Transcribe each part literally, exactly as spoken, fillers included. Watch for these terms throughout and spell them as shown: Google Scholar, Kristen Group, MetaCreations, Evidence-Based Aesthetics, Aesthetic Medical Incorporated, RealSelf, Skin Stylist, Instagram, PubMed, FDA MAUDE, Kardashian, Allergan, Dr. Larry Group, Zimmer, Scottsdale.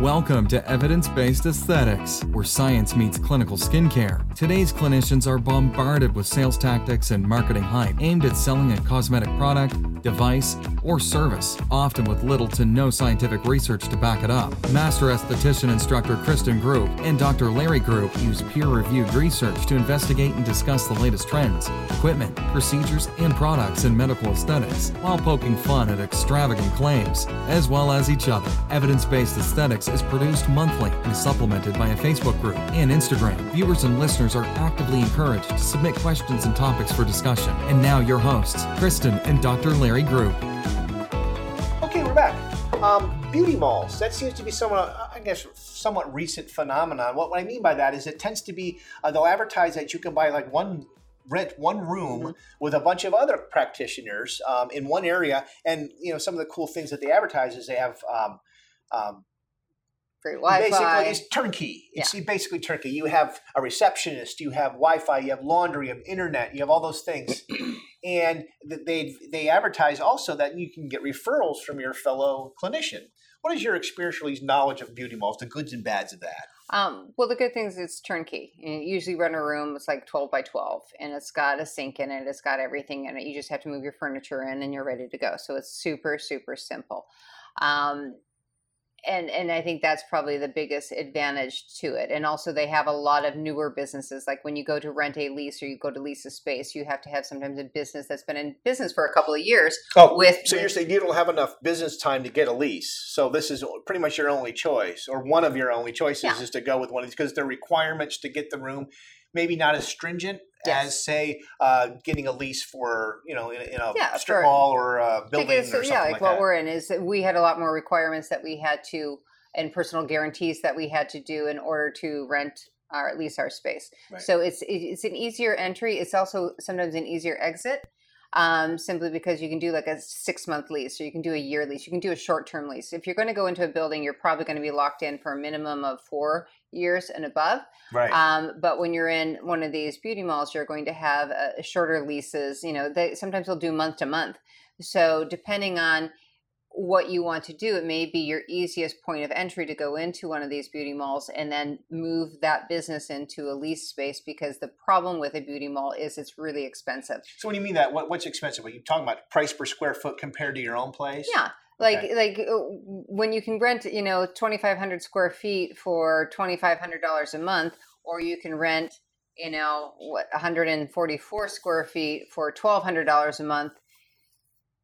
Welcome to Evidence-Based Aesthetics, where science meets clinical skincare. Today's clinicians are bombarded with sales tactics and marketing hype aimed at selling a cosmetic product, device, or service, often with little to no scientific research to back it up. Master esthetician instructor Kristen Group and Doctor Larry Group use peer-reviewed research to investigate and discuss the latest trends, equipment, procedures, and products in medical aesthetics, while poking fun at extravagant claims, as well as each other. Evidence-Based Aesthetics is produced monthly and is supplemented by a Facebook group and Instagram. Viewers and listeners are actively encouraged to submit questions and topics for discussion. And now your hosts, Kristen and Doctor Larry Group. Okay, we're back. Um, beauty malls, that seems to be somewhat, I guess, somewhat recent phenomenon. What, what I mean by that is it tends to be, uh, they'll advertise that you can buy like one rent one room mm-hmm. with a bunch of other practitioners um, in one area. And, you know, some of the cool things that they advertise is they have um, um, Wi-Fi. Basically, it's turnkey. It's yeah. basically turnkey. You have a receptionist, you have Wi-Fi, you have laundry, you have internet, you have all those things. And they they advertise also that you can get referrals from your fellow clinician. What is your experiential knowledge of beauty malls, the goods and bads of that? Um, well, the good thing is it's turnkey. And you usually rent a room, it's like twelve by twelve, and it's got a sink in it, it's got everything in it. You just have to move your furniture in and you're ready to go. So it's super, super simple. Um And and I think that's probably the biggest advantage to it. And also they have a lot of newer businesses. Like when you go to rent a lease or you go to lease a space, you have to have sometimes a business that's been in business for a couple of years. Oh, with so you're saying you don't have enough business time to get a lease. So this is pretty much your only choice, or one of your only choices yeah. is to go with one of these, because the requirements to get the room, maybe not as stringent yes. as, say, uh, getting a lease for, you know, in, in a yeah, strip mall or a building because, or something yeah, like, like that. Yeah, like what we're in is that we had a lot more requirements that we had to, and personal guarantees that we had to do in order to rent or lease our space. Right. So it's it's an easier entry. It's also sometimes an easier exit, um, simply because you can do like a six-month lease, or you can do a year lease. You can do a short-term lease. If you're going to go into a building, you're probably going to be locked in for a minimum of four years and above. Right. Um, but when you're in one of these beauty malls, you're going to have uh, shorter leases. You know, they sometimes they'll do month to month. So depending on what you want to do, it may be your easiest point of entry to go into one of these beauty malls and then move that business into a lease space, because the problem with a beauty mall is it's really expensive. So when you mean that, what, what's expensive? What you're talking about, price per square foot compared to your own place? Yeah. Like, okay. like when you can rent, you know, twenty-five hundred square feet for twenty-five hundred dollars a month, or you can rent, you know, what, one hundred forty-four square feet for twelve hundred dollars a month.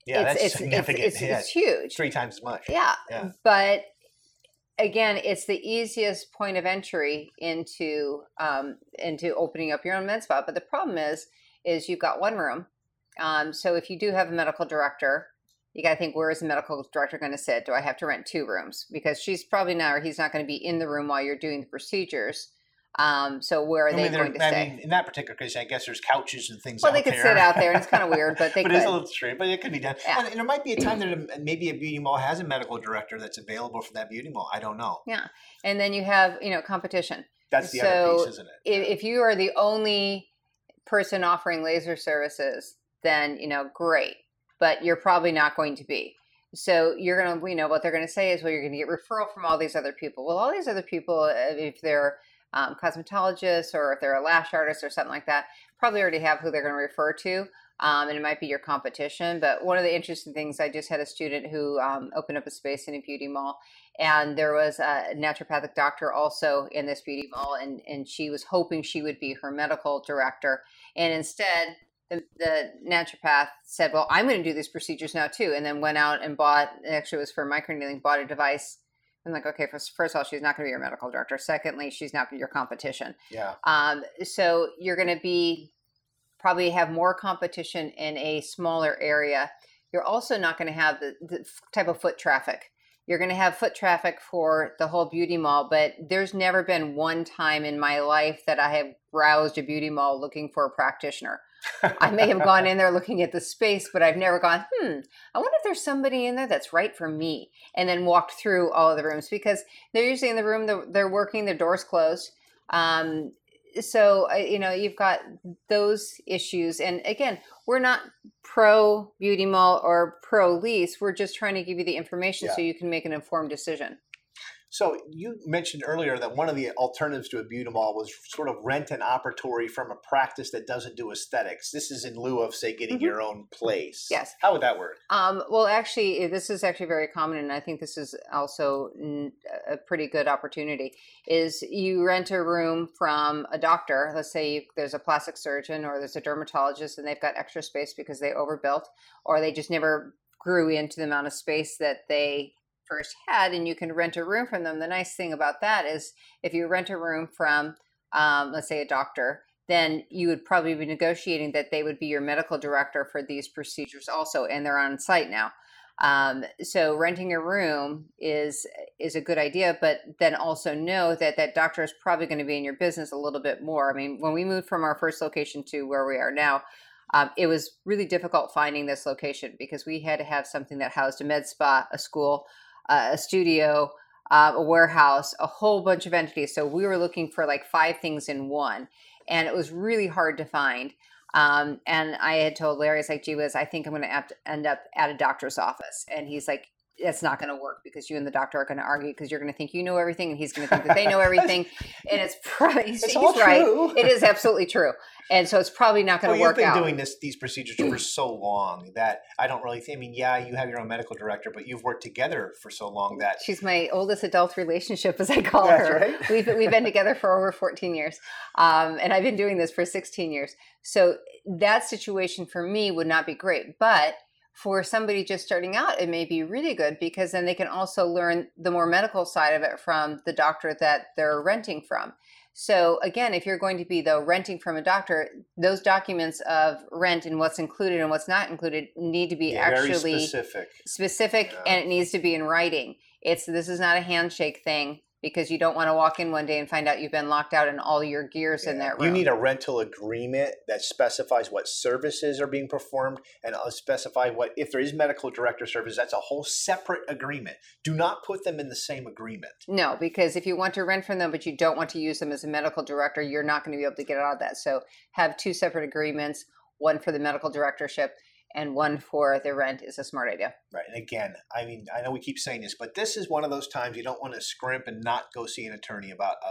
Yeah, it's, that's it's, significant. It's, it's, yeah, it's huge. Three times as much. Yeah. yeah. But again, it's the easiest point of entry into, um, into opening up your own med spa. But the problem is, is you've got one room. Um, so if you do have a medical director, you got to think, where is the medical director going to sit? Do I have to rent two rooms? Because she's probably not, or he's not going to be in the room while you're doing the procedures. Um, so where are I mean, they going to I stay? Mean, in that particular case, I guess there's couches and things well, out there. Well, they could there. sit out there, and it's kind of weird, but they but could. But it's a little strange, but it could be done. Yeah. And, and there might be a time that a, maybe a beauty mall has a medical director that's available for that beauty mall. I don't know. Yeah. And then you have, you know, competition. That's the so other piece, isn't it? If, if you are the only person offering laser services, then, you know, great. But you're probably not going to be. So you're going to, you know, what they're going to say is, well, you're going to get referral from all these other people. Well, all these other people, if they're um, cosmetologists or if they're a lash artist or something like that, probably already have who they're going to refer to. Um, and it might be your competition. But one of the interesting things, I just had a student who um, opened up a space in a beauty mall, and there was a naturopathic doctor also in this beauty mall. And, and she was hoping she would be her medical director. And instead, The, the naturopath said, well, I'm going to do these procedures now too. And then went out and bought, actually it was for microneedling, bought a device. I'm like, okay, first, first of all, she's not going to be your medical director. Secondly, she's not your competition. Yeah. Um, so you're going to be probably have more competition in a smaller area. You're also not going to have the, the type of foot traffic. You're going to have foot traffic for the whole beauty mall, but there's never been one time in my life that I have browsed a beauty mall looking for a practitioner. I may have gone in there looking at the space, but I've never gone, hmm, I wonder if there's somebody in there that's right for me, and then walked through all of the rooms, because they're usually in the room, they're, they're working, their door's closed. Um, so, uh, you know, you've got those issues. And again, we're not pro beauty mall or pro lease. We're just trying to give you the information yeah. so you can make an informed decision. So you mentioned earlier that one of the alternatives to abutamol was sort of rent an operatory from a practice that doesn't do aesthetics. This is in lieu of, say, getting mm-hmm. your own place. Yes. How would that work? Um, well, actually, this is actually very common, and I think this is also a pretty good opportunity, is you rent a room from a doctor. Let's say you, there's a plastic surgeon or there's a dermatologist, and they've got extra space because they overbuilt, or they just never grew into the amount of space that they first had, and you can rent a room from them. The nice thing about that is if you rent a room from, um, let's say, a doctor, then you would probably be negotiating that they would be your medical director for these procedures also, and they're on site now. Um, so renting a room is is a good idea, but then also know that that doctor is probably going to be in your business a little bit more. I mean, when we moved from our first location to where we are now, Um, it was really difficult finding this location because we had to have something that housed a med spa, a school, uh, a studio, uh, a warehouse, a whole bunch of entities. So we were looking for like five things in one, and it was really hard to find. Um, and I had told Larry, it's like, gee whiz, I think I'm going to end up at a doctor's office. And he's like, that's not going to work because you and the doctor are going to argue because you're going to think you know everything and he's going to think that they know everything. And it's probably, it's he's all right. True. It is absolutely true. And so it's probably not going to well, work out. You've been doing this, these procedures for so long that I don't really think, I mean, yeah, you have your own medical director, but you've worked together for so long that. She's my oldest adult relationship, as I call that's her. Right. We've, we've been together for over fourteen years. Um, and I've been doing this for sixteen years. So that situation for me would not be great, but for somebody just starting out, it may be really good because then they can also learn the more medical side of it from the doctor that they're renting from. So again, if you're going to be though renting from a doctor, those documents of rent and what's included and what's not included need to be yeah, actually very specific, specific yeah. and it needs to be in writing. It's this is not a handshake thing. Because you don't want to walk in one day and find out you've been locked out and all your gear's yeah. in that room. You need a rental agreement that specifies what services are being performed and specify what, if there is medical director service, that's a whole separate agreement. Do not put them in the same agreement. No, because if you want to rent from them but you don't want to use them as a medical director, you're not going to be able to get out of that. So have two separate agreements, one for the medical directorship and one for the rent is a smart idea. Right. And again, I mean, I know we keep saying this, but this is one of those times you don't want to scrimp and not go see an attorney about uh,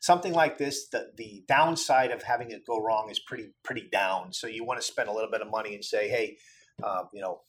something like this. The, the downside of having it go wrong is pretty, pretty down. So you want to spend a little bit of money and say, hey, uh, you know,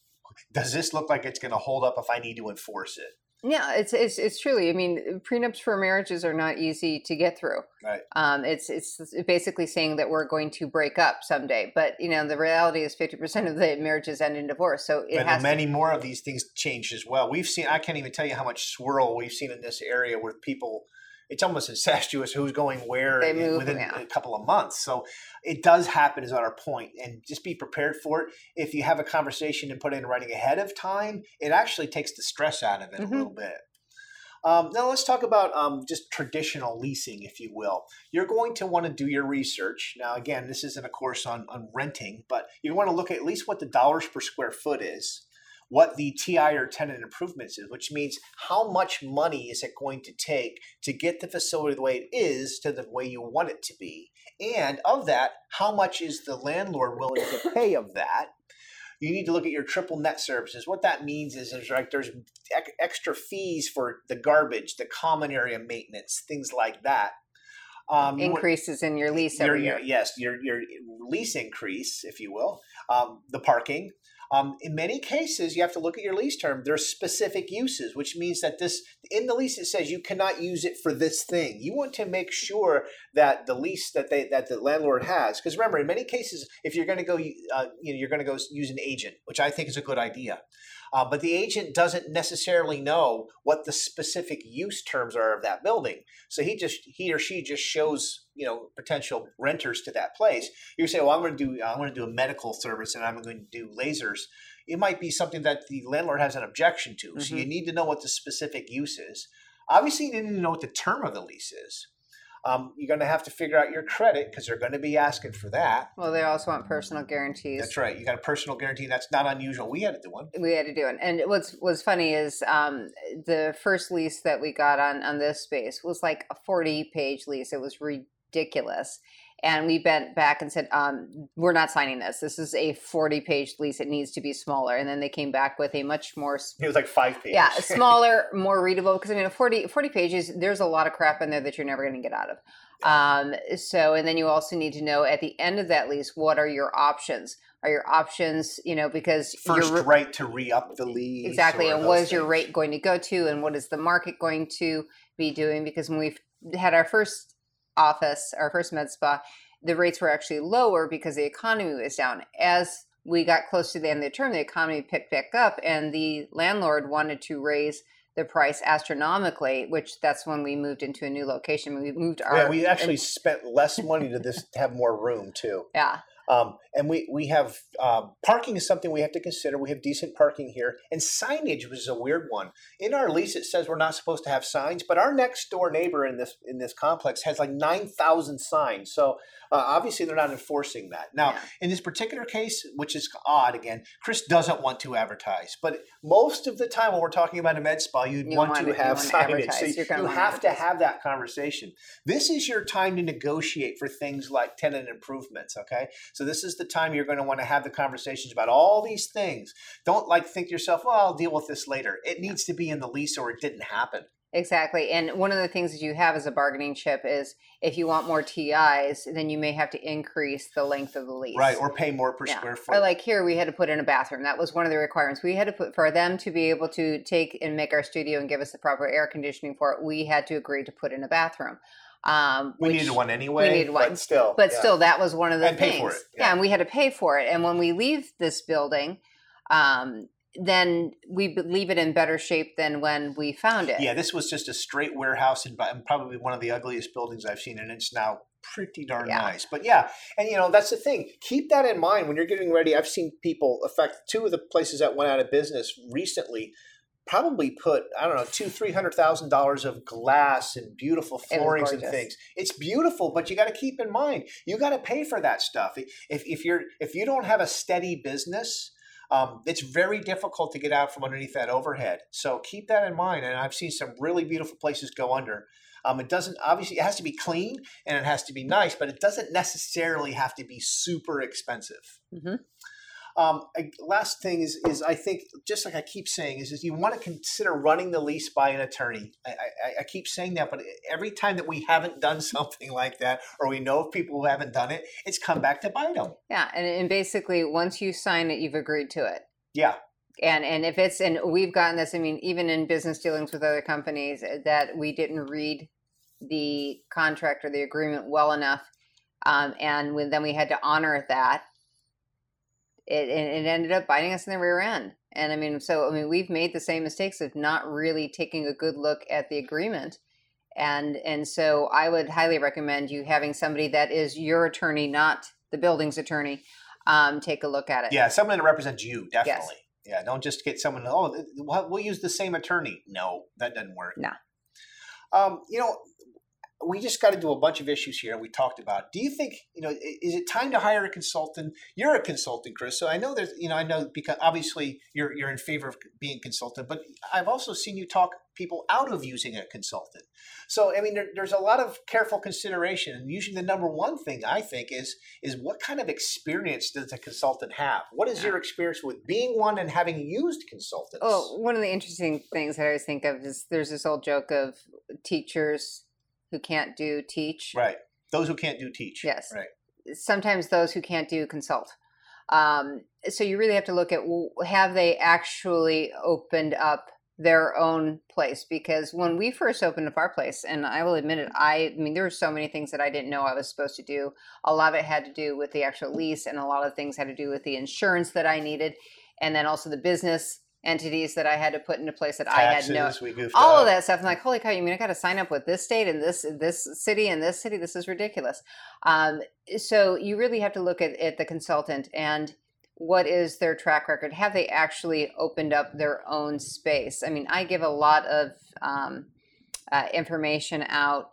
does this look like it's going to hold up if I need to enforce it? Yeah, it's it's it's truly. I mean, prenups for marriages are not easy to get through. Right. Um, it's it's basically saying that we're going to break up someday, but you know the reality is fifty percent of the marriages end in divorce. So it and has many to- more of these things change as well. We've seen. I can't even tell you how much swirl we've seen in this area where people. It's almost incestuous who's going where within a couple of months. So it does happen is our point. And just be prepared for it. If you have a conversation and put it in writing ahead of time, it actually takes the stress out of it mm-hmm. a little bit. Um, now let's talk about um, just traditional leasing, if you will. You're going to want to do your research. Now, again, this isn't a course on, on renting, but you want to look at at least what the dollars per square foot is. What the T I or tenant improvements is, which means how much money is it going to take to get the facility the way it is to the way you want it to be. And of that, how much is the landlord willing to pay of that? You need to look at your triple net services. What that means is there's, like, there's extra fees for the garbage, the common area maintenance, things like that. Um, Increases in your lease your, every year. Your, yes, your, your lease increase, if you will, um, the parking. Um, in many cases, you have to look at your lease term. There's specific uses, which means that this in the lease it says you cannot use it for this thing. You want to make sure that the lease that they that the landlord has, because remember, in many cases, if you're going to go, uh, you know, you're going to go use an agent, which I think is a good idea. Uh, but the agent doesn't necessarily know what the specific use terms are of that building, so he just he or she just shows you know potential renters to that place. You say, well, I'm going to do I'm going to do a medical service and I'm going to do lasers. It might be something that the landlord has an objection to, mm-hmm. so you need to know what the specific use is. Obviously, you need to know what the term of the lease is. Um, you're going to have to figure out your credit because they're going to be asking for that. Well, they also want personal guarantees. That's right. You got a personal guarantee. That's not unusual. We had to do one. We had to do it. And what's what's funny is um, the first lease that we got on, on this space was like a forty-page lease. It was ridiculous. And we bent back and said, um, we're not signing this. This is a forty-page lease. It needs to be smaller. And then they came back with a much more... It was like five pages. Yeah, smaller, more readable. Because, I mean, forty, forty pages, there's a lot of crap in there that you're never going to get out of. Um, so, and then you also need to know at the end of that lease, what are your options? Are your options, you know, because... First re- right to re-up the lease. Exactly. And what is things. Your rate going to go to? And what is the market going to be doing? Because when we've had our first... office, our first med spa, the rates were actually lower because the economy was down. As we got close to the end of the term, the economy picked back up and the landlord wanted to raise the price astronomically, which that's when we moved into a new location. We moved our... Yeah, we actually spent less money to this to have more room too. Yeah. Um, and we, we have, um, parking is something we have to consider. We have decent parking here, and signage was a weird one. In our lease, it says we're not supposed to have signs, but our next door neighbor in this, in this complex has like nine thousand signs. So, uh, obviously they're not enforcing that. Now, yeah. in this particular case, which is odd again, Chris doesn't want to advertise, but most of the time when we're talking about a med spa, you'd you want, want to have signage. So you have to have that conversation. This is your time to negotiate for things like tenant improvements. Okay. So this is the time you're going to want to have the conversations about all these things. Don't like think to yourself, well, I'll deal with this later. It needs to be in the lease or it didn't happen. Exactly. And one of the things that you have as a bargaining chip is if you want more T Is, then you may have to increase the length of the lease. Right. Or pay more per yeah. square foot. Or like here, we had to put in a bathroom. That was one of the requirements. We had to put, for them to be able to take and make our studio and give us the proper air conditioning for it, we had to agree to put in a bathroom. Um, we needed one anyway, we needed one. But still, but yeah. still, that was one of the and things. Pay for it. Yeah. yeah, and we had to pay for it. And when we leave this building, um, then we leave it in better shape than when we found it. Yeah, this was just a straight warehouse and probably one of the ugliest buildings I've seen, and it's now pretty darn yeah. nice. But yeah, and you know, that's the thing. Keep that in mind when you're getting ready. I've seen people, in fact, two of the places that went out of business recently probably put, I don't know, two, three hundred thousand dollars of glass and beautiful floorings and things. It's beautiful, but you got to keep in mind, you got to pay for that stuff. If, if you're, if you don't have a steady business, um, it's very difficult to get out from underneath that overhead. So keep that in mind. And I've seen some really beautiful places go under. Um, it doesn't, obviously it has to be clean and it has to be nice, but it doesn't necessarily have to be super expensive. Mm-hmm. Um, last thing is, is I think, just like I keep saying, is, is you want to consider running the lease by an attorney. I, I, I keep saying that, but every time that we haven't done something like that, or we know of people who haven't done it, it's come back to bite them. Yeah. And, and basically, once you sign it, you've agreed to it. Yeah. And and if it's, and we've gotten this, I mean, even in business dealings with other companies, that we didn't read the contract or the agreement well enough. Um, and when, then we had to honor that. It, it ended up biting us in the rear end. And I mean, so, I mean, we've made the same mistakes of not really taking a good look at the agreement. And, and so I would highly recommend you having somebody that is your attorney, not the building's attorney, um, take a look at it. Yeah. Someone that represents you. Definitely. Yes. Yeah. Don't just get someone, oh, we'll use the same attorney. No, that doesn't work. No. Um, you know, we just got into a bunch of issues here we talked about. Do you think, you know, is it time to hire a consultant? You're a consultant, Chris. So I know there's, you know, I know because obviously you're you're in favor of being consultant, but I've also seen you talk people out of using a consultant. So, I mean, there, there's a lot of careful consideration. And usually the number one thing I think is, is what kind of experience does a consultant have? What is your experience with being one and having used consultants? Oh, one of the interesting things that I always think of is there's this old joke of teachers who can't do teach. Right. Those who can't do teach. Yes. Right. Sometimes those who can't do consult. Um, so you really have to look at, have they actually opened up their own place? Because when we first opened up our place, and I will admit it, I, I mean, there were so many things that I didn't know I was supposed to do. A lot of it had to do with the actual lease, and a lot of things had to do with the insurance that I needed. And then also the business entities that I had to put into place that Taxes, I had no, we goofed all up. Of that stuff. I'm like, holy cow, you mean I got to sign up with this state and this, this city and this city? This is ridiculous. Um, so you really have to look at, at the consultant and what is their track record? Have they actually opened up their own space? I mean, I give a lot of um, uh, information out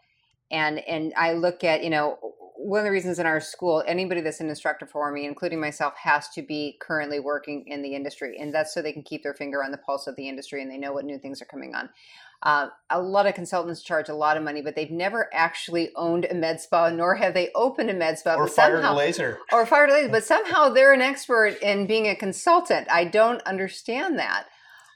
and, and I look at, you know, one of the reasons in our school, anybody that's an instructor for me, including myself, has to be currently working in the industry. And that's so they can keep their finger on the pulse of the industry and they know what new things are coming on. Uh, a lot of consultants charge a lot of money, but they've never actually owned a med spa, nor have they opened a med spa. Or fired a laser. Or fired a laser, but somehow they're an expert in being a consultant. I don't understand that.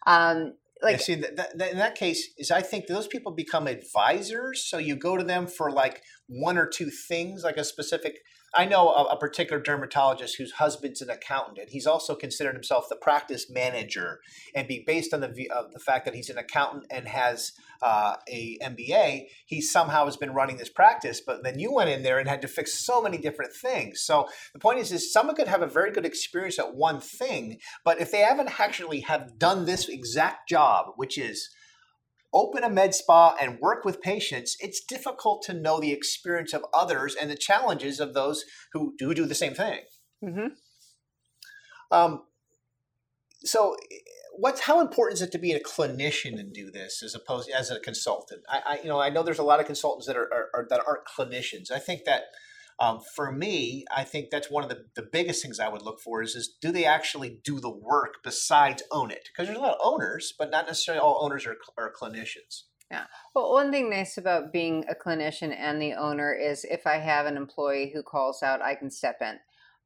Um, Like, yeah, see, that, that, in that case, is I think those people become advisors. So you go to them for like one or two things, like a specific. I know a, a particular dermatologist whose husband's an accountant, and he's also considered himself the practice manager, and be based on the uh, the fact that he's an accountant and has uh, a M B A, he somehow has been running this practice. But then you went in there and had to fix so many different things. So the point is, is someone could have a very good experience at one thing, but if they haven't actually have done this exact job, which is open a med spa and work with patients, it's difficult to know the experience of others and the challenges of those who do do the same thing. Mm-hmm. Um, so what's, how important is it to be a clinician and do this as opposed as a consultant? I, I you know, I know there's a lot of consultants that are, are, are that aren't clinicians. I think that um, for me, I think that's one of the, the biggest things I would look for is, is do they actually do the work besides own it? Because there's a lot of owners, but not necessarily all owners are, are clinicians. Yeah. Well, one thing nice about being a clinician and the owner is if I have an employee who calls out, I can step in.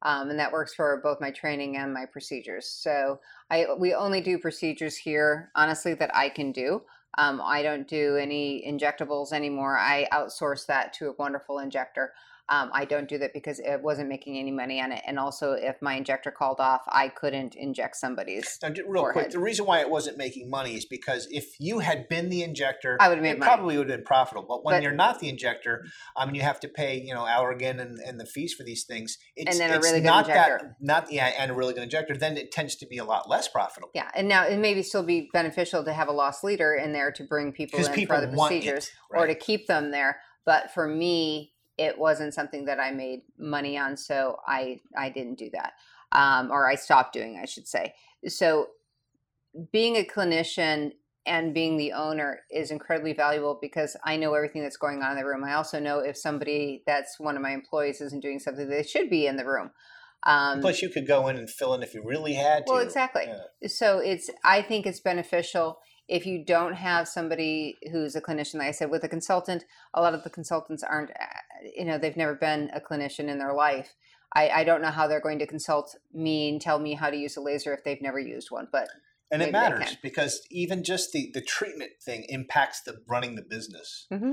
Um, and that works for both my training and my procedures. So I, we only do procedures here, honestly, that I can do. Um, I don't do any injectables anymore. I outsource that to a wonderful injector. Um, I don't do that because it wasn't making any money on it. And also, if my injector called off, I couldn't inject somebody's now, real forehead. Quick, the reason why it wasn't making money is because if you had been the injector, I would have made it money. Probably would have been profitable. But when but, you're not the injector, I mean, you have to pay, you know, Allergan and, and the fees for these things. It's, and then it's a really good not injector. That, not, yeah, and a really good injector. Then it tends to be a lot less profitable. Yeah, and now it maybe still be beneficial to have a loss leader in there to bring people in people for the procedures it, right? Or to keep them there. But for me, it wasn't something that I made money on, so I, I didn't do that, um, or I stopped doing, I should say. So being a clinician and being the owner is incredibly valuable because I know everything that's going on in the room. I also know if somebody that's one of my employees isn't doing something, they should be in the room. Um, Plus, you could go in and fill in if you really had to. Well, exactly. Yeah. So it's I think it's beneficial. If you don't have somebody who's a clinician, like I said, with a consultant, a lot of the consultants aren't, you know, they've never been a clinician in their life. I, I don't know how they're going to consult me and tell me how to use a laser if they've never used one, but and it matters because even just the, the treatment thing impacts the running the business. Mm-hmm.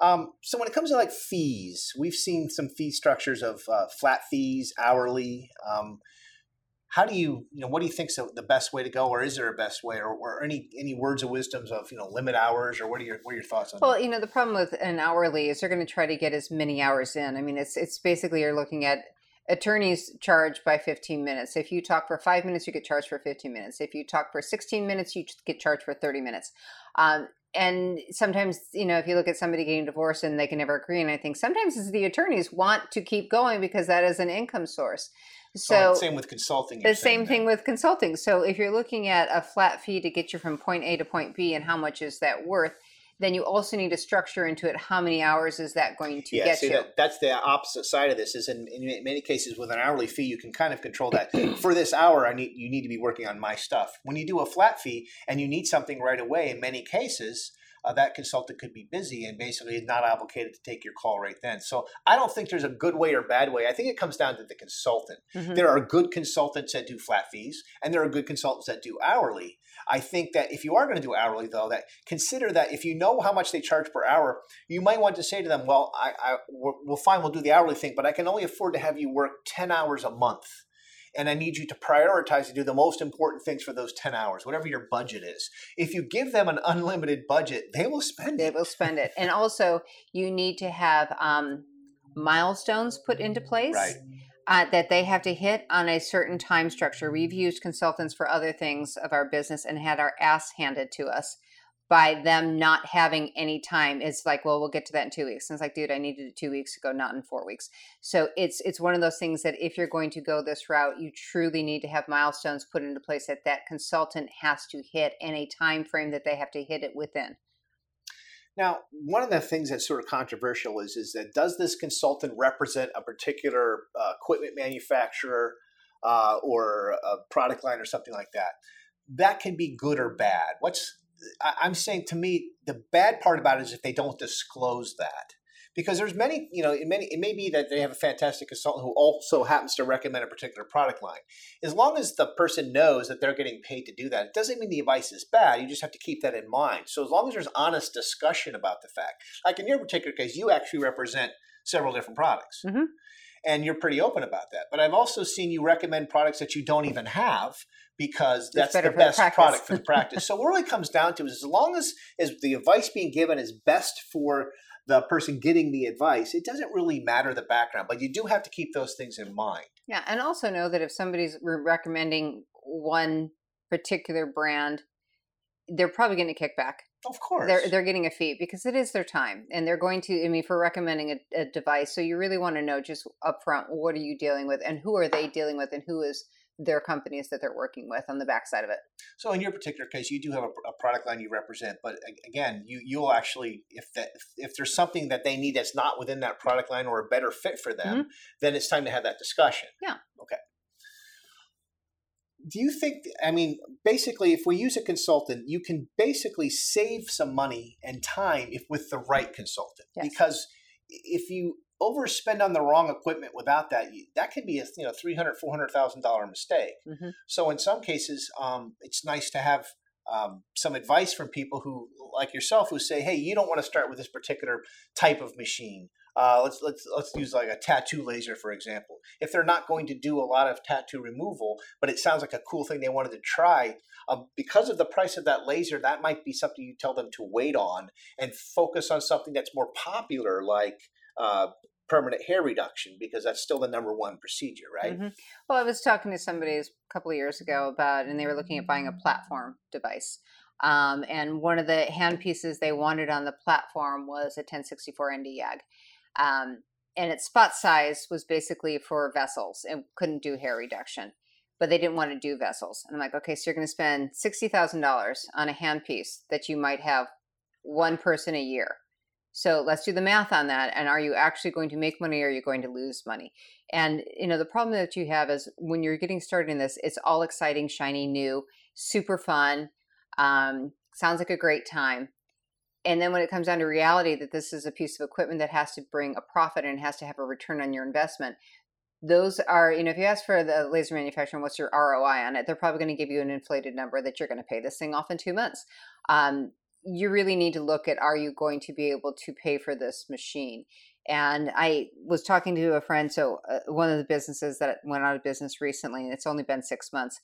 Um, so when it comes to like fees, we've seen some fee structures of uh, flat fees, hourly. Um, How do you, you know, what do you think is the best way to go, or is there a best way, or, or any any words of wisdom of, you know, limit hours, or what are your what are your thoughts on well, that? Well, you know, the problem with an hourly is they're going to try to get as many hours in. I mean, it's it's basically you're looking at attorneys charge by fifteen minutes. If you talk for five minutes, you get charged for fifteen minutes. If you talk for sixteen minutes, you get charged for thirty minutes. Um, and sometimes, you know, if you look at somebody getting divorced and they can never agree, and I think sometimes it's the attorneys want to keep going because that is an income source. So oh, same with consulting. The same thing with consulting. So if you're looking at a flat fee to get you from point A to point B and how much is that worth, then you also need to structure into it how many hours is that going to yeah, get so you. That, that's the opposite side of this is in, in many cases with an hourly fee, you can kind of control that. For this hour, I need you need to be working on my stuff. When you do a flat fee and you need something right away, in many cases, Uh, that consultant could be busy and basically is not obligated to take your call right then. So I don't think there's a good way or bad way. I think it comes down to the consultant. Mm-hmm. There are good consultants that do flat fees, and there are good consultants that do hourly. I think that if you are going to do hourly, though, that consider that if you know how much they charge per hour, you might want to say to them, well, I, I we'll fine, we'll do the hourly thing, but I can only afford to have you work ten hours a month. And I need you to prioritize to do the most important things for those ten hours, whatever your budget is. If you give them an unlimited budget, they will spend it. They will spend it. And also, you need to have um, milestones put into place. Right. Uh, that they have to hit on a certain time structure. We've used consultants for other things of our business and had our ass handed to us by them not having any time. It's like, well, we'll get to that in two weeks. And it's like, dude, I needed it two weeks ago, not in four weeks. So it's it's one of those things that if you're going to go this route, you truly need to have milestones put into place that that consultant has to hit and a time frame that they have to hit it within. Now, one of the things that's sort of controversial is, is that does this consultant represent a particular uh, equipment manufacturer uh, or a product line or something like that? That can be good or bad. What's I, I'm saying to me, the bad part about it is if they don't disclose that. Because there's many, you know, in many, it may be that they have a fantastic consultant who also happens to recommend a particular product line. As long as the person knows that they're getting paid to do that, it doesn't mean the advice is bad. You just have to keep that in mind. So as long as there's honest discussion about the fact, like in your particular case, you actually represent several different products. Mm-hmm. And you're pretty open about that. But I've also seen you recommend products that you don't even have because that's the best product for the practice. So what really comes down to is as long as, as the advice being given is best for the person getting the advice, it doesn't really matter the background, but you do have to keep those things in mind. Yeah. And also know that if somebody's recommending one particular brand, they're probably going to kick back. Of course. They're, they're getting a fee because it is their time and they're going to, I mean, for recommending a, a device. So you really want to know just upfront, what are you dealing with and who are they dealing with and who is their companies that they're working with on the backside of it. So in your particular case, you do have a, a product line you represent, but again, you, you'll actually, if that, if, if there's something that they need that's not within that product line or a better fit for them, mm-hmm. then it's time to have that discussion. Yeah. Okay. Do you think, I mean, basically, if we use a consultant, you can basically save some money and time if with the right consultant. Yes. Because if you overspend on the wrong equipment without that, that could be a you know three hundred thousand dollars, four hundred thousand dollars mistake. Mm-hmm. So in some cases, um, it's nice to have um, some advice from people who, like yourself, who say, hey, you don't want to start with this particular type of machine. Uh, let's let's let's use like a tattoo laser, for example. If they're not going to do a lot of tattoo removal, but it sounds like a cool thing they wanted to try, uh, because of the price of that laser, that might be something you tell them to wait on and focus on something that's more popular, like uh, permanent hair reduction, because that's still the number one procedure, right? Mm-hmm. Well, I was talking to somebody a couple of years ago about, and they were looking at buying a platform device. Um, and one of the handpieces they wanted on the platform was a ten sixty-four N D YAG. Um, and its spot size was basically for vessels and couldn't do hair reduction, but they didn't want to do vessels. And I'm like, okay, so you're going to spend sixty thousand dollars on a handpiece that you might have one person a year. So let's do the math on that. And are you actually going to make money or are you going to lose money? And, you know, the problem that you have is when you're getting started in this, it's all exciting, shiny, new, super fun. Um, sounds like a great time. And then when it comes down to reality that this is a piece of equipment that has to bring a profit and has to have a return on your investment, those are, you know, if you ask for the laser manufacturer, what's your R O I on it, they're probably going to give you an inflated number that you're going to pay this thing off in two months. Um, you really need to look at, are you going to be able to pay for this machine? And I was talking to a friend, so uh, one of the businesses that went out of business recently, and it's only been six months.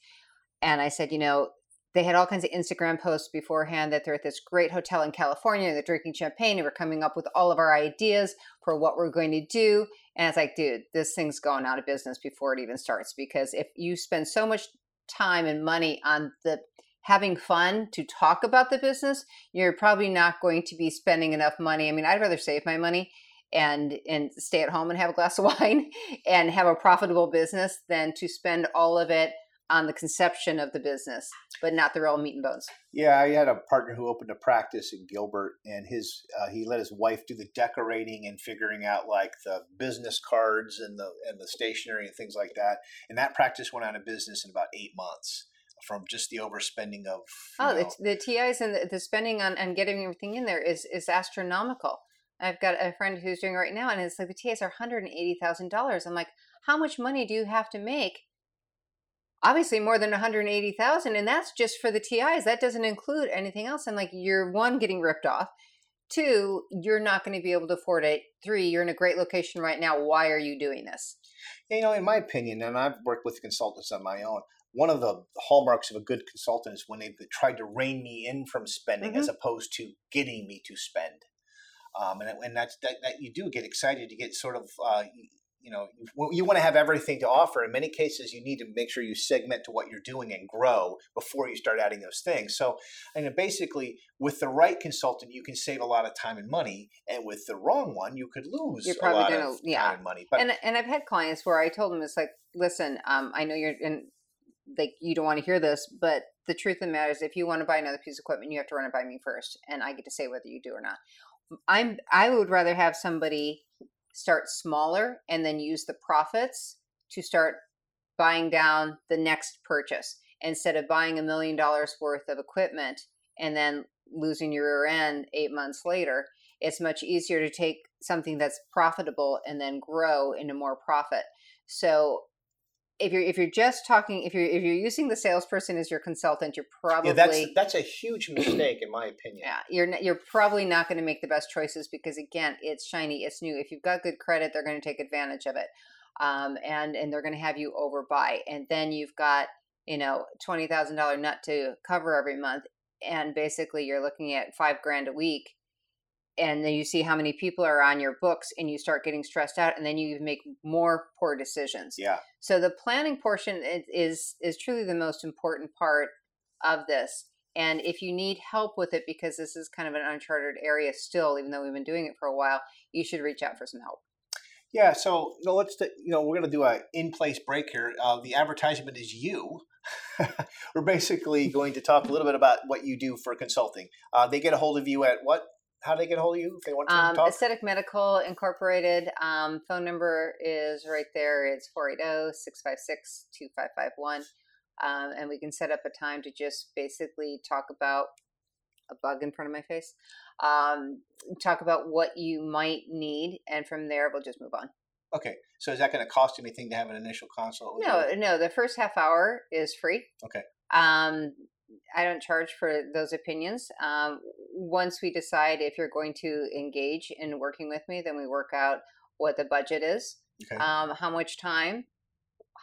And I said, you know, they had all kinds of Instagram posts beforehand that they're at this great hotel in California and they're drinking champagne and we're coming up with all of our ideas for what we're going to do. And it's like, dude, this thing's going out of business before it even starts, because if you spend so much time and money on the having fun to talk about the business, you're probably not going to be spending enough money. I mean, I'd rather save my money and and stay at home and have a glass of wine and have a profitable business than to spend all of it on the conception of the business, but not the real meat and bones. Yeah, I had a partner who opened a practice in Gilbert, and his uh, he let his wife do the decorating and figuring out like the business cards and the and the stationery and things like that. And that practice went out of business in about eight months from just the overspending of oh, know, the, the T Is and the, the spending on and getting everything in there is is astronomical. I've got a friend who's doing it right now, and it's like the T Is are one hundred eighty thousand dollars. I'm like, how much money do you have to make? Obviously more than one hundred eighty thousand, and that's just for the T Is. That doesn't include anything else. I'm like, you're one, getting ripped off. Two, you're not going to be able to afford it. Three, you're in a great location right now. Why are you doing this? You know, in my opinion, and I've worked with consultants on my own, one of the hallmarks of a good consultant is when they've tried to rein me in from spending mm-hmm. as opposed to getting me to spend. Um, and and that's, that, that you do get excited. You get sort of uh, – You know, you want to have everything to offer. In many cases, you need to make sure you segment to what you're doing and grow before you start adding those things. So, I mean, basically, with the right consultant, you can save a lot of time and money. And with the wrong one, you could lose you're probably a lot gonna, of yeah. time and money. But, and and I've had clients where I told them, it's like, listen, um, I know you're in, like, you don't want to hear this, but the truth of the matter is, if you want to buy another piece of equipment, you have to run it by me first, and I get to say whether you do or not. I'm I would rather have somebody start smaller and then use the profits to start buying down the next purchase, instead of buying a million dollars worth of equipment and then losing your rear end eight months later. It's much easier to take something that's profitable and then grow into more profit. So if you're if you're just talking, if you're if you're using the salesperson as your consultant, you're probably yeah, that's that's a huge mistake in my opinion. Yeah, you're you're probably not going to make the best choices, because again, it's shiny, it's new. If you've got good credit, they're going to take advantage of it, um, and and they're going to have you overbuy, and then you've got you know twenty thousand dollar nut to cover every month, and basically you're looking at five grand a week. And then you see how many people are on your books, and you start getting stressed out, and then you make more poor decisions. Yeah. So the planning portion is, is, is truly the most important part of this. And if you need help with it, because this is kind of an uncharted area still, even though we've been doing it for a while, you should reach out for some help. Yeah. So you know, let's, you know, we're going to do an in-place break here. Uh, the advertisement is you. We're basically going to talk a little bit about what you do for consulting. Uh, they get a hold of you at what? How do they get a hold of you if they want to um, talk? Aesthetic Medical Incorporated. Um, phone number is right there. It's four eight zero, six five six, two five five one. Um, and we can set up a time to just basically talk about a bug in front of my face. Um, talk about what you might need. And from there, we'll just move on. Okay. So is that going to cost anything to have an initial consult? No, you? no. The first half hour is free. Okay. Um, I don't charge for those opinions. Um, once we decide if you're going to engage in working with me, then we work out what the budget is, okay. um, how much time,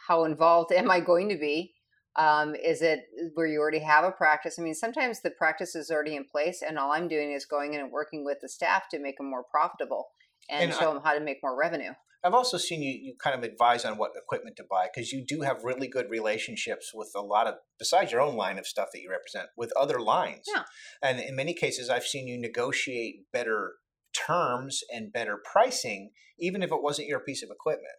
how involved am I going to be? Um, is it where you already have a practice? I mean, sometimes the practice is already in place, and all I'm doing is going in and working with the staff to make them more profitable and, and show I- them how to make more revenue. I've also seen you, you kind of advise on what equipment to buy, because you do have really good relationships with a lot of, besides your own line of stuff that you represent, with other lines. Yeah. And in many cases, I've seen you negotiate better terms and better pricing, even if it wasn't your piece of equipment.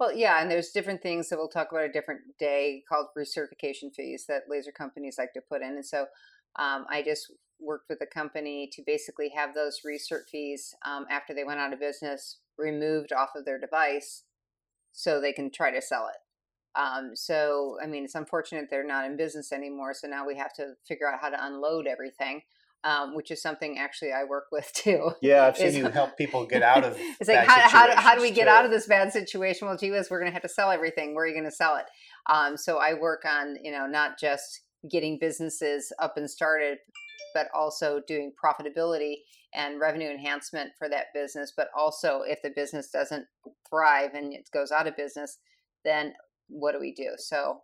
Well, yeah, and there's different things that we'll talk about a different day called recertification fees that laser companies like to put in. And so um, I just worked with a company to basically have those recert fees um, after they went out of business removed off of their device so they can try to sell it. Um, so, I mean, it's unfortunate they're not in business anymore. So now we have to figure out how to unload everything, um, which is something actually I work with too. Yeah, I've seen you help people get out of It's like, how, how, how do we get too. out of this bad situation? Well, gee whiz, we're going to have to sell everything. Where are you going to sell it? Um, so I work on, you know, not just getting businesses up and started, but also doing profitability and revenue enhancement for that business. But also, if the business doesn't thrive and it goes out of business, then what do we do? So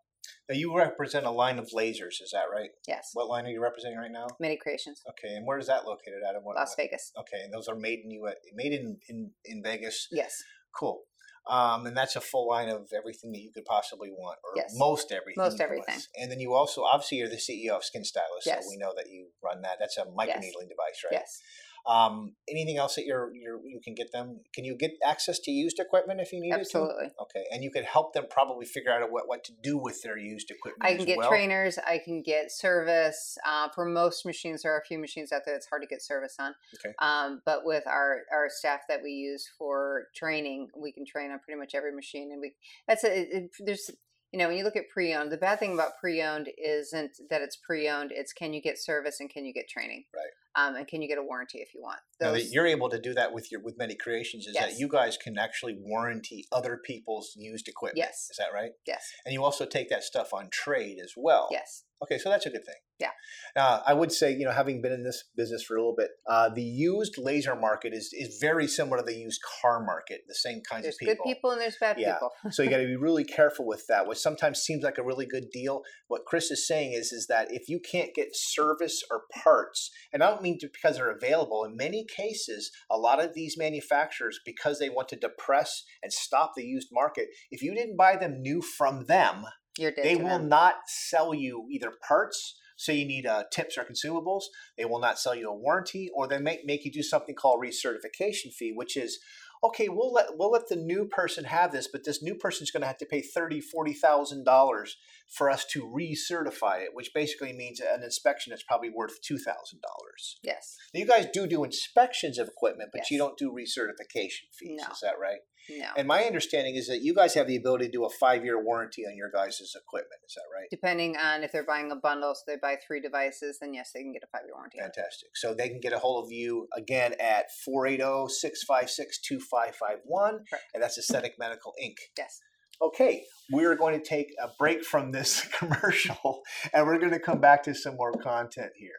now you represent a line of lasers, is that right? Yes. What line are you representing right now? MetaCreations. Okay, and where is that located at? Las Vegas. Okay, and those are made in U S, made in, in, in Vegas? Yes. Cool. Um, and that's a full line of everything that you could possibly want, or yes. most everything. Most everything. Want. And then you also, obviously, you're the C E O of Skin Stylist, yes. so we know that you run that. That's a microneedling yes. device, right? Yes. Um, anything else that you're, you're you can get them? Can you get access to used equipment if you need it? Absolutely. Okay, and you could help them probably figure out what, what to do with their used equipment. I can as get well. trainers. I can get service uh, for most machines. There are a few machines out there that's hard to get service on. Okay. Um, but with our, our staff that we use for training, we can train on pretty much every machine, and we that's a, it, there's you know when you look at pre-owned, the bad thing about pre-owned isn't that it's pre-owned. It's can you get service and can you get training? Right. Um, and can you get a warranty if you want? Those... Now that you're able to do that with your with MetaCreations, is yes. that you guys can actually warranty other people's used equipment. Yes. Is that right? Yes. And you also take that stuff on trade as well. Yes. Okay, so that's a good thing. Yeah. Uh, I would say, you know, having been in this business for a little bit, uh, the used laser market is is very similar to the used car market. The same kinds there's of people. There's good people and there's bad yeah. people. So you got to be really careful with that. What sometimes seems like a really good deal. What Chris is saying is is that if you can't get service or parts, and I don't mean to, because they're available. In many cases, a lot of these manufacturers, because they want to depress and stop the used market, if you didn't buy them new from them, You're dead they will them. not sell you either parts, say you need uh, tips or consumables, they will not sell you a warranty, or they may make you do something called recertification fee, which is, okay, we'll let we'll let the new person have this, but this new person's going to have to pay thirty thousand dollars, forty thousand dollars for us to recertify it, which basically means an inspection that's probably worth two thousand dollars. Yes. Now, you guys do do inspections of equipment, but yes. you don't do recertification fees. No. Is that right? No. And my understanding is that you guys have the ability to do a five-year warranty on your guys' equipment. Is that right? Depending on if they're buying a bundle, so they buy three devices, then yes, they can get a five-year warranty. Fantastic. So they can get a hold of you, again, at four eight zero, six five six, two five five one, and that's Aesthetic Medical Incorporated. Yes. Okay, we're going to take a break from this commercial, and we're going to come back to some more content here.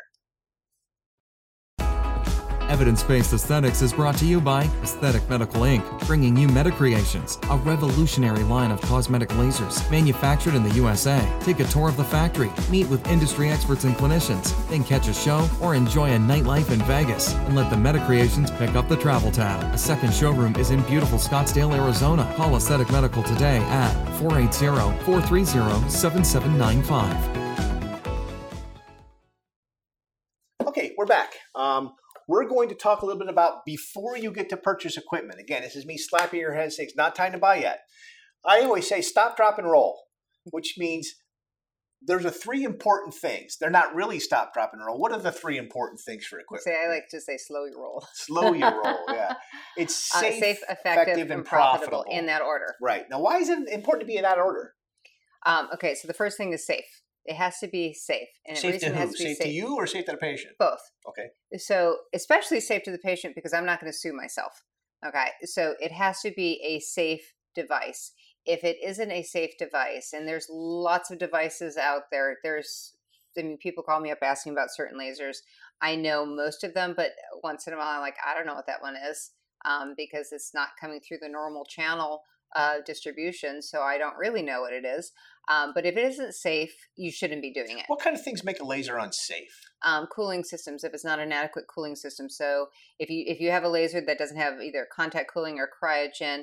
Evidence-Based Aesthetics is brought to you by Aesthetic Medical Incorporated, bringing you MetaCreations, a revolutionary line of cosmetic lasers manufactured in the U S A. Take a tour of the factory, meet with industry experts and clinicians, then catch a show or enjoy a nightlife in Vegas, and let the MetaCreations pick up the travel tab. A second showroom is in beautiful Scottsdale, Arizona. Call Aesthetic Medical today at four eight zero, four three zero, seven seven nine five. Okay, we're back. Um, We're going to talk a little bit about before you get to purchase equipment. Again, this is me slapping your hand saying it's not time to buy yet. I always say stop, drop, and roll, which means there's a three important things. They're not really stop, drop, and roll. What are the three important things for equipment? Say, I like to say slow your roll. Slow your roll, yeah. It's safe, uh, safe effective, effective, and profitable. profitable. In that order. Right. Now, why is it important to be in that order? Um, okay, so the first thing is safe. It has to be safe. And safe to who? Has to be safe, safe to you or safe to the patient? Both. Okay. So especially safe to the patient because I'm not going to sue myself. Okay. So it has to be a safe device. If it isn't a safe device, and there's lots of devices out there, there's, I mean, people call me up asking about certain lasers. I know most of them, but once in a while, I'm like, I don't know what that one is um, because it's not coming through the normal channel Uh, distribution, so I don't really know what it is. Um, but if it isn't safe, you shouldn't be doing it. What kind of things make a laser unsafe? Um, cooling systems. If it's not an adequate cooling system, so if you if you have a laser that doesn't have either contact cooling or cryogen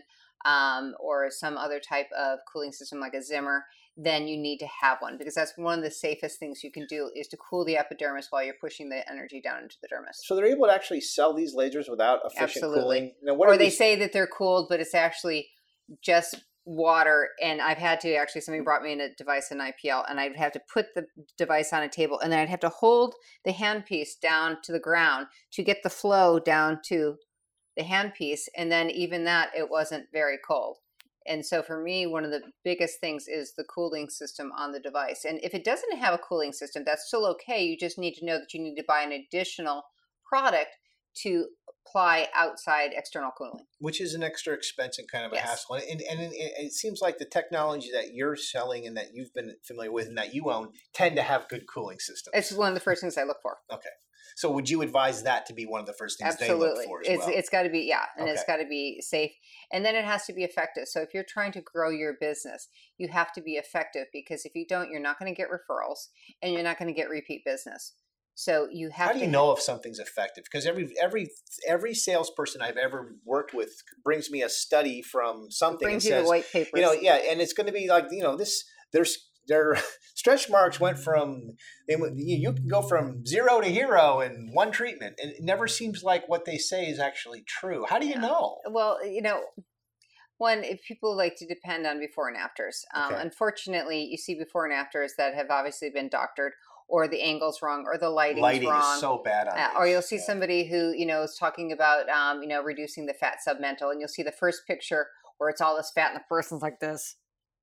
um, or some other type of cooling system like a Zimmer, then you need to have one because that's one of the safest things you can do is to cool the epidermis while you're pushing the energy down into the dermis. So they're able to actually sell these lasers without efficient Absolutely. cooling. Now, what or they these- say that they're cooled, but it's actually just water. And I've had to actually, somebody brought me in a device in I P L, and I'd have to put the device on a table, and then I'd have to hold the handpiece down to the ground to get the flow down to the handpiece. And then even that, it wasn't very cold. And so for me, one of the biggest things is the cooling system on the device. And if it doesn't have a cooling system, that's still okay. You just need to know that you need to buy an additional product to apply outside external cooling, which is an extra expense and kind of a yes. hassle. And, and, and it seems like the technology that you're selling and that you've been familiar with and that you own tend to have good cooling systems. It's one of the first things I look for. Okay. So would you advise that to be one of the first things Absolutely. they look for as it's, well? It's got to be, yeah. And okay. it's got to be safe. And then it has to be effective. So if you're trying to grow your business, you have to be effective because if you don't, you're not going to get referrals and you're not going to get repeat business. So you have How do you to know have, if something's effective? Because every every every salesperson I've ever worked with brings me a study from something. Brings and you says, the white papers. You know, yeah, and it's going to be like, you know, this there's their stretch marks went from they you can go from zero to hero in one treatment, and it never seems like what they say is actually true. How do you yeah. know? Well, you know, one, if people like to depend on before and afters. Um, okay. Unfortunately, you see before and afters that have obviously been doctored. Or the angle's wrong, or the lighting's Lighting wrong. Lighting is so bad on uh, Or you'll see yeah. somebody who, you know, is talking about, um, you know, reducing the fat submental. And you'll see the first picture where it's all this fat and the person's like this.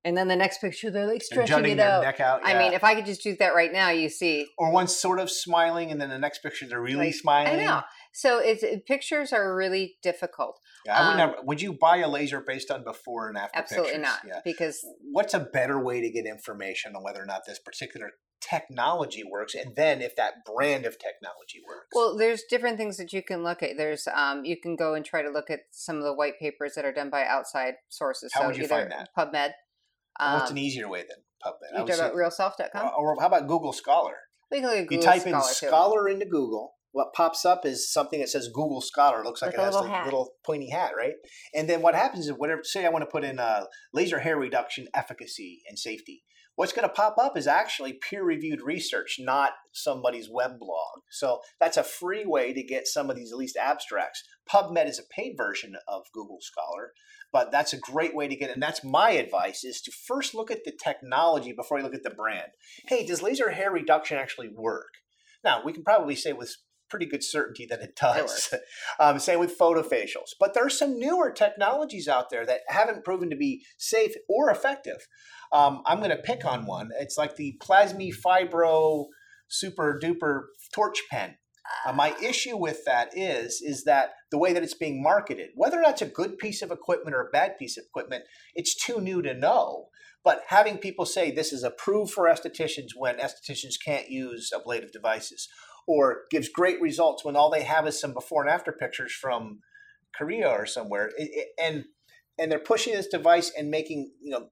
And then the next picture, they're like stretching it out. Neck out yeah. I mean, if I could just do that right now, you see. Or one's sort of smiling, and then the next picture, they're really like, smiling. I know. So it's pictures are really difficult. Yeah, I would um, never. Would you buy a laser based on before and after absolutely pictures? Absolutely not. Yeah. Because what's a better way to get information on whether or not this particular technology works, and then if that brand of technology works? Well, there's different things that you can look at. There's um, you can go and try to look at some of the white papers that are done by outside sources. How so would you find that? PubMed. Um, What's an easier way than PubMed? You're talking about real self dot com? Or how about Google Scholar? We can look at Google Scholar. You type in Scholar into Google. What pops up is something that says Google Scholar. It looks like it has a little pointy hat, right? And then what happens is, whatever. Say I want to put in uh, laser hair reduction efficacy and safety. what's going to pop up is actually peer-reviewed research, not somebody's web blog. So that's a free way to get some of these, at least abstracts. PubMed is a paid version of Google Scholar, but that's a great way to get it. And that's my advice, is to first look at the technology before you look at the brand. Hey, does laser hair reduction actually work? Now, we can probably say with pretty good certainty that it does. um, same with photofacials. But there are some newer technologies out there that haven't proven to be safe or effective. Um, I'm going to pick on one. It's like the Plasmi Fibro Super Duper Torch Pen. Uh, my issue with that is, is that the way that it's being marketed, whether that's a good piece of equipment or a bad piece of equipment, it's too new to know. But having people say this is approved for estheticians when estheticians can't use ablative devices, or gives great results when all they have is some before and after pictures from Korea or somewhere. It, it, and and they're pushing this device and making, you know,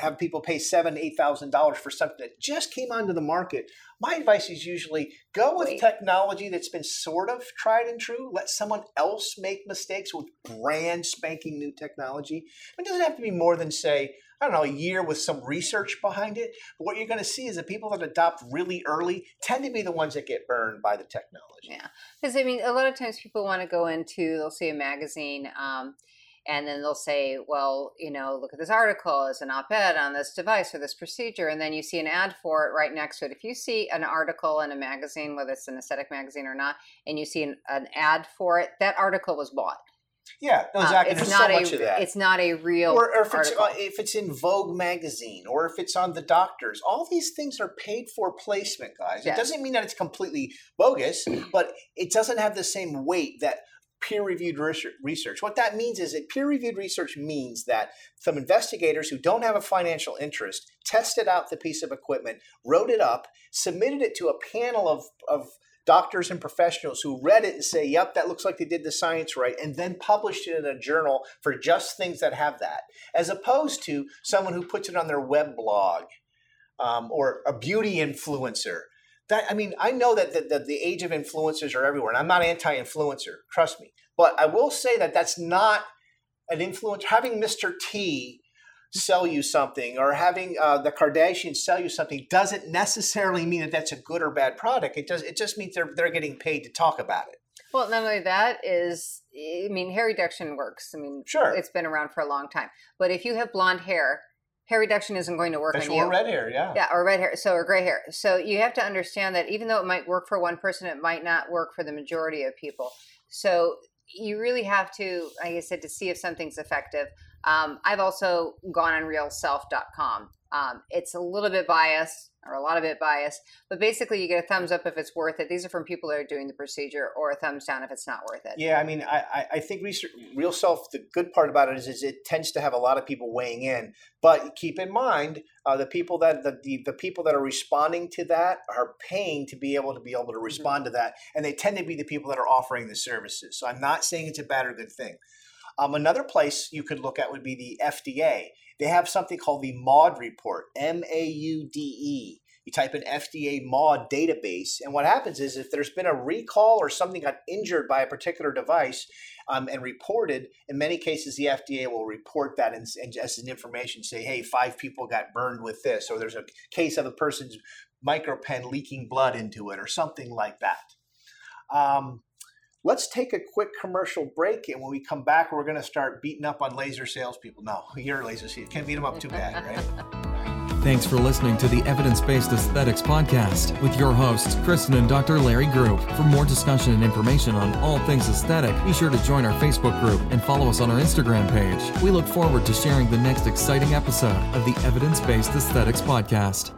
have people pay seven thousand dollars, eight thousand dollars for something that just came onto the market. My advice is usually go with Wait. technology that's been sort of tried and true. Let someone else make mistakes with brand spanking new technology. It doesn't have to be more than, say, I don't know, a year with some research behind it. But what you're going to see is that people that adopt really early tend to be the ones that get burned by the technology. Yeah. Because, I mean, a lot of times people want to go into, they'll see a magazine, um, and then they'll say, well, you know, look at this article. It's an op-ed on this device or this procedure. And then you see an ad for it right next to it. If you see an article in a magazine, whether it's an aesthetic magazine or not, and you see an, an ad for it, that article was bought. Yeah, no, exactly. Um, it's There's not so much a, of that. It's not a real or, or if article. It's, if it's in Vogue magazine or if it's on the doctors, all these things are paid for placement, guys. Yes. It doesn't mean that it's completely bogus, but it doesn't have the same weight that peer-reviewed research. What that means is that peer-reviewed research means that some investigators who don't have a financial interest tested out the piece of equipment, wrote it up, submitted it to a panel of of doctors and professionals who read it and say, yep, that looks like they did the science right, and then published it in a journal for just things that have that, as opposed to someone who puts it on their web blog um, or a beauty influencer. That I mean, I know that the, the, the age of influencers are everywhere, and I'm not anti-influencer, trust me. But I will say that that's not an influencer. Having Mister T sell you something, or having uh, the Kardashians sell you something, doesn't necessarily mean that that's a good or bad product. It does. It just means they're they're getting paid to talk about it. Well, not only that is, I mean, hair reduction works. I mean, sure, it's been around for a long time. But if you have blonde hair, hair reduction isn't going to work on you. Or red hair, yeah, yeah, or red hair, so or gray hair. So you have to understand that even though it might work for one person, it might not work for the majority of people. So you really have to, like I said, to see if something's effective. Um, I've also gone on real self dot com. Um, it's a little bit biased or a lot of it biased, but basically you get a thumbs up if it's worth it. These are from people that are doing the procedure, or a thumbs down if it's not worth it. Yeah, I mean, I, I think research, Real Self, the good part about it is, is it tends to have a lot of people weighing in, but keep in mind uh, the people that the, the, the people that are responding to that are paying to be able to be able to respond mm-hmm. to that, and they tend to be the people that are offering the services. So I'm not saying it's a bad or good thing. Um, another place you could look at would be the F D A. They have something called the MAUDE report, M A U D E. You type in F D A MAUDE database, and what happens is if there's been a recall or something got injured by a particular device um, and reported, in many cases the F D A will report that and, and as an information say, hey, five people got burned with this, or there's a case of a person's micropen leaking blood into it, or something like that. Um, Let's take a quick commercial break, and when we come back, we're going to start beating up on laser salespeople. No, you're a laser salesman. Can't beat them up too bad, right? Thanks for listening to the Evidence-Based Aesthetics Podcast with your hosts, Kristen and Doctor Larry Group. For more discussion and information on all things aesthetic, be sure to join our Facebook group and follow us on our Instagram page. We look forward to sharing the next exciting episode of the Evidence-Based Aesthetics Podcast.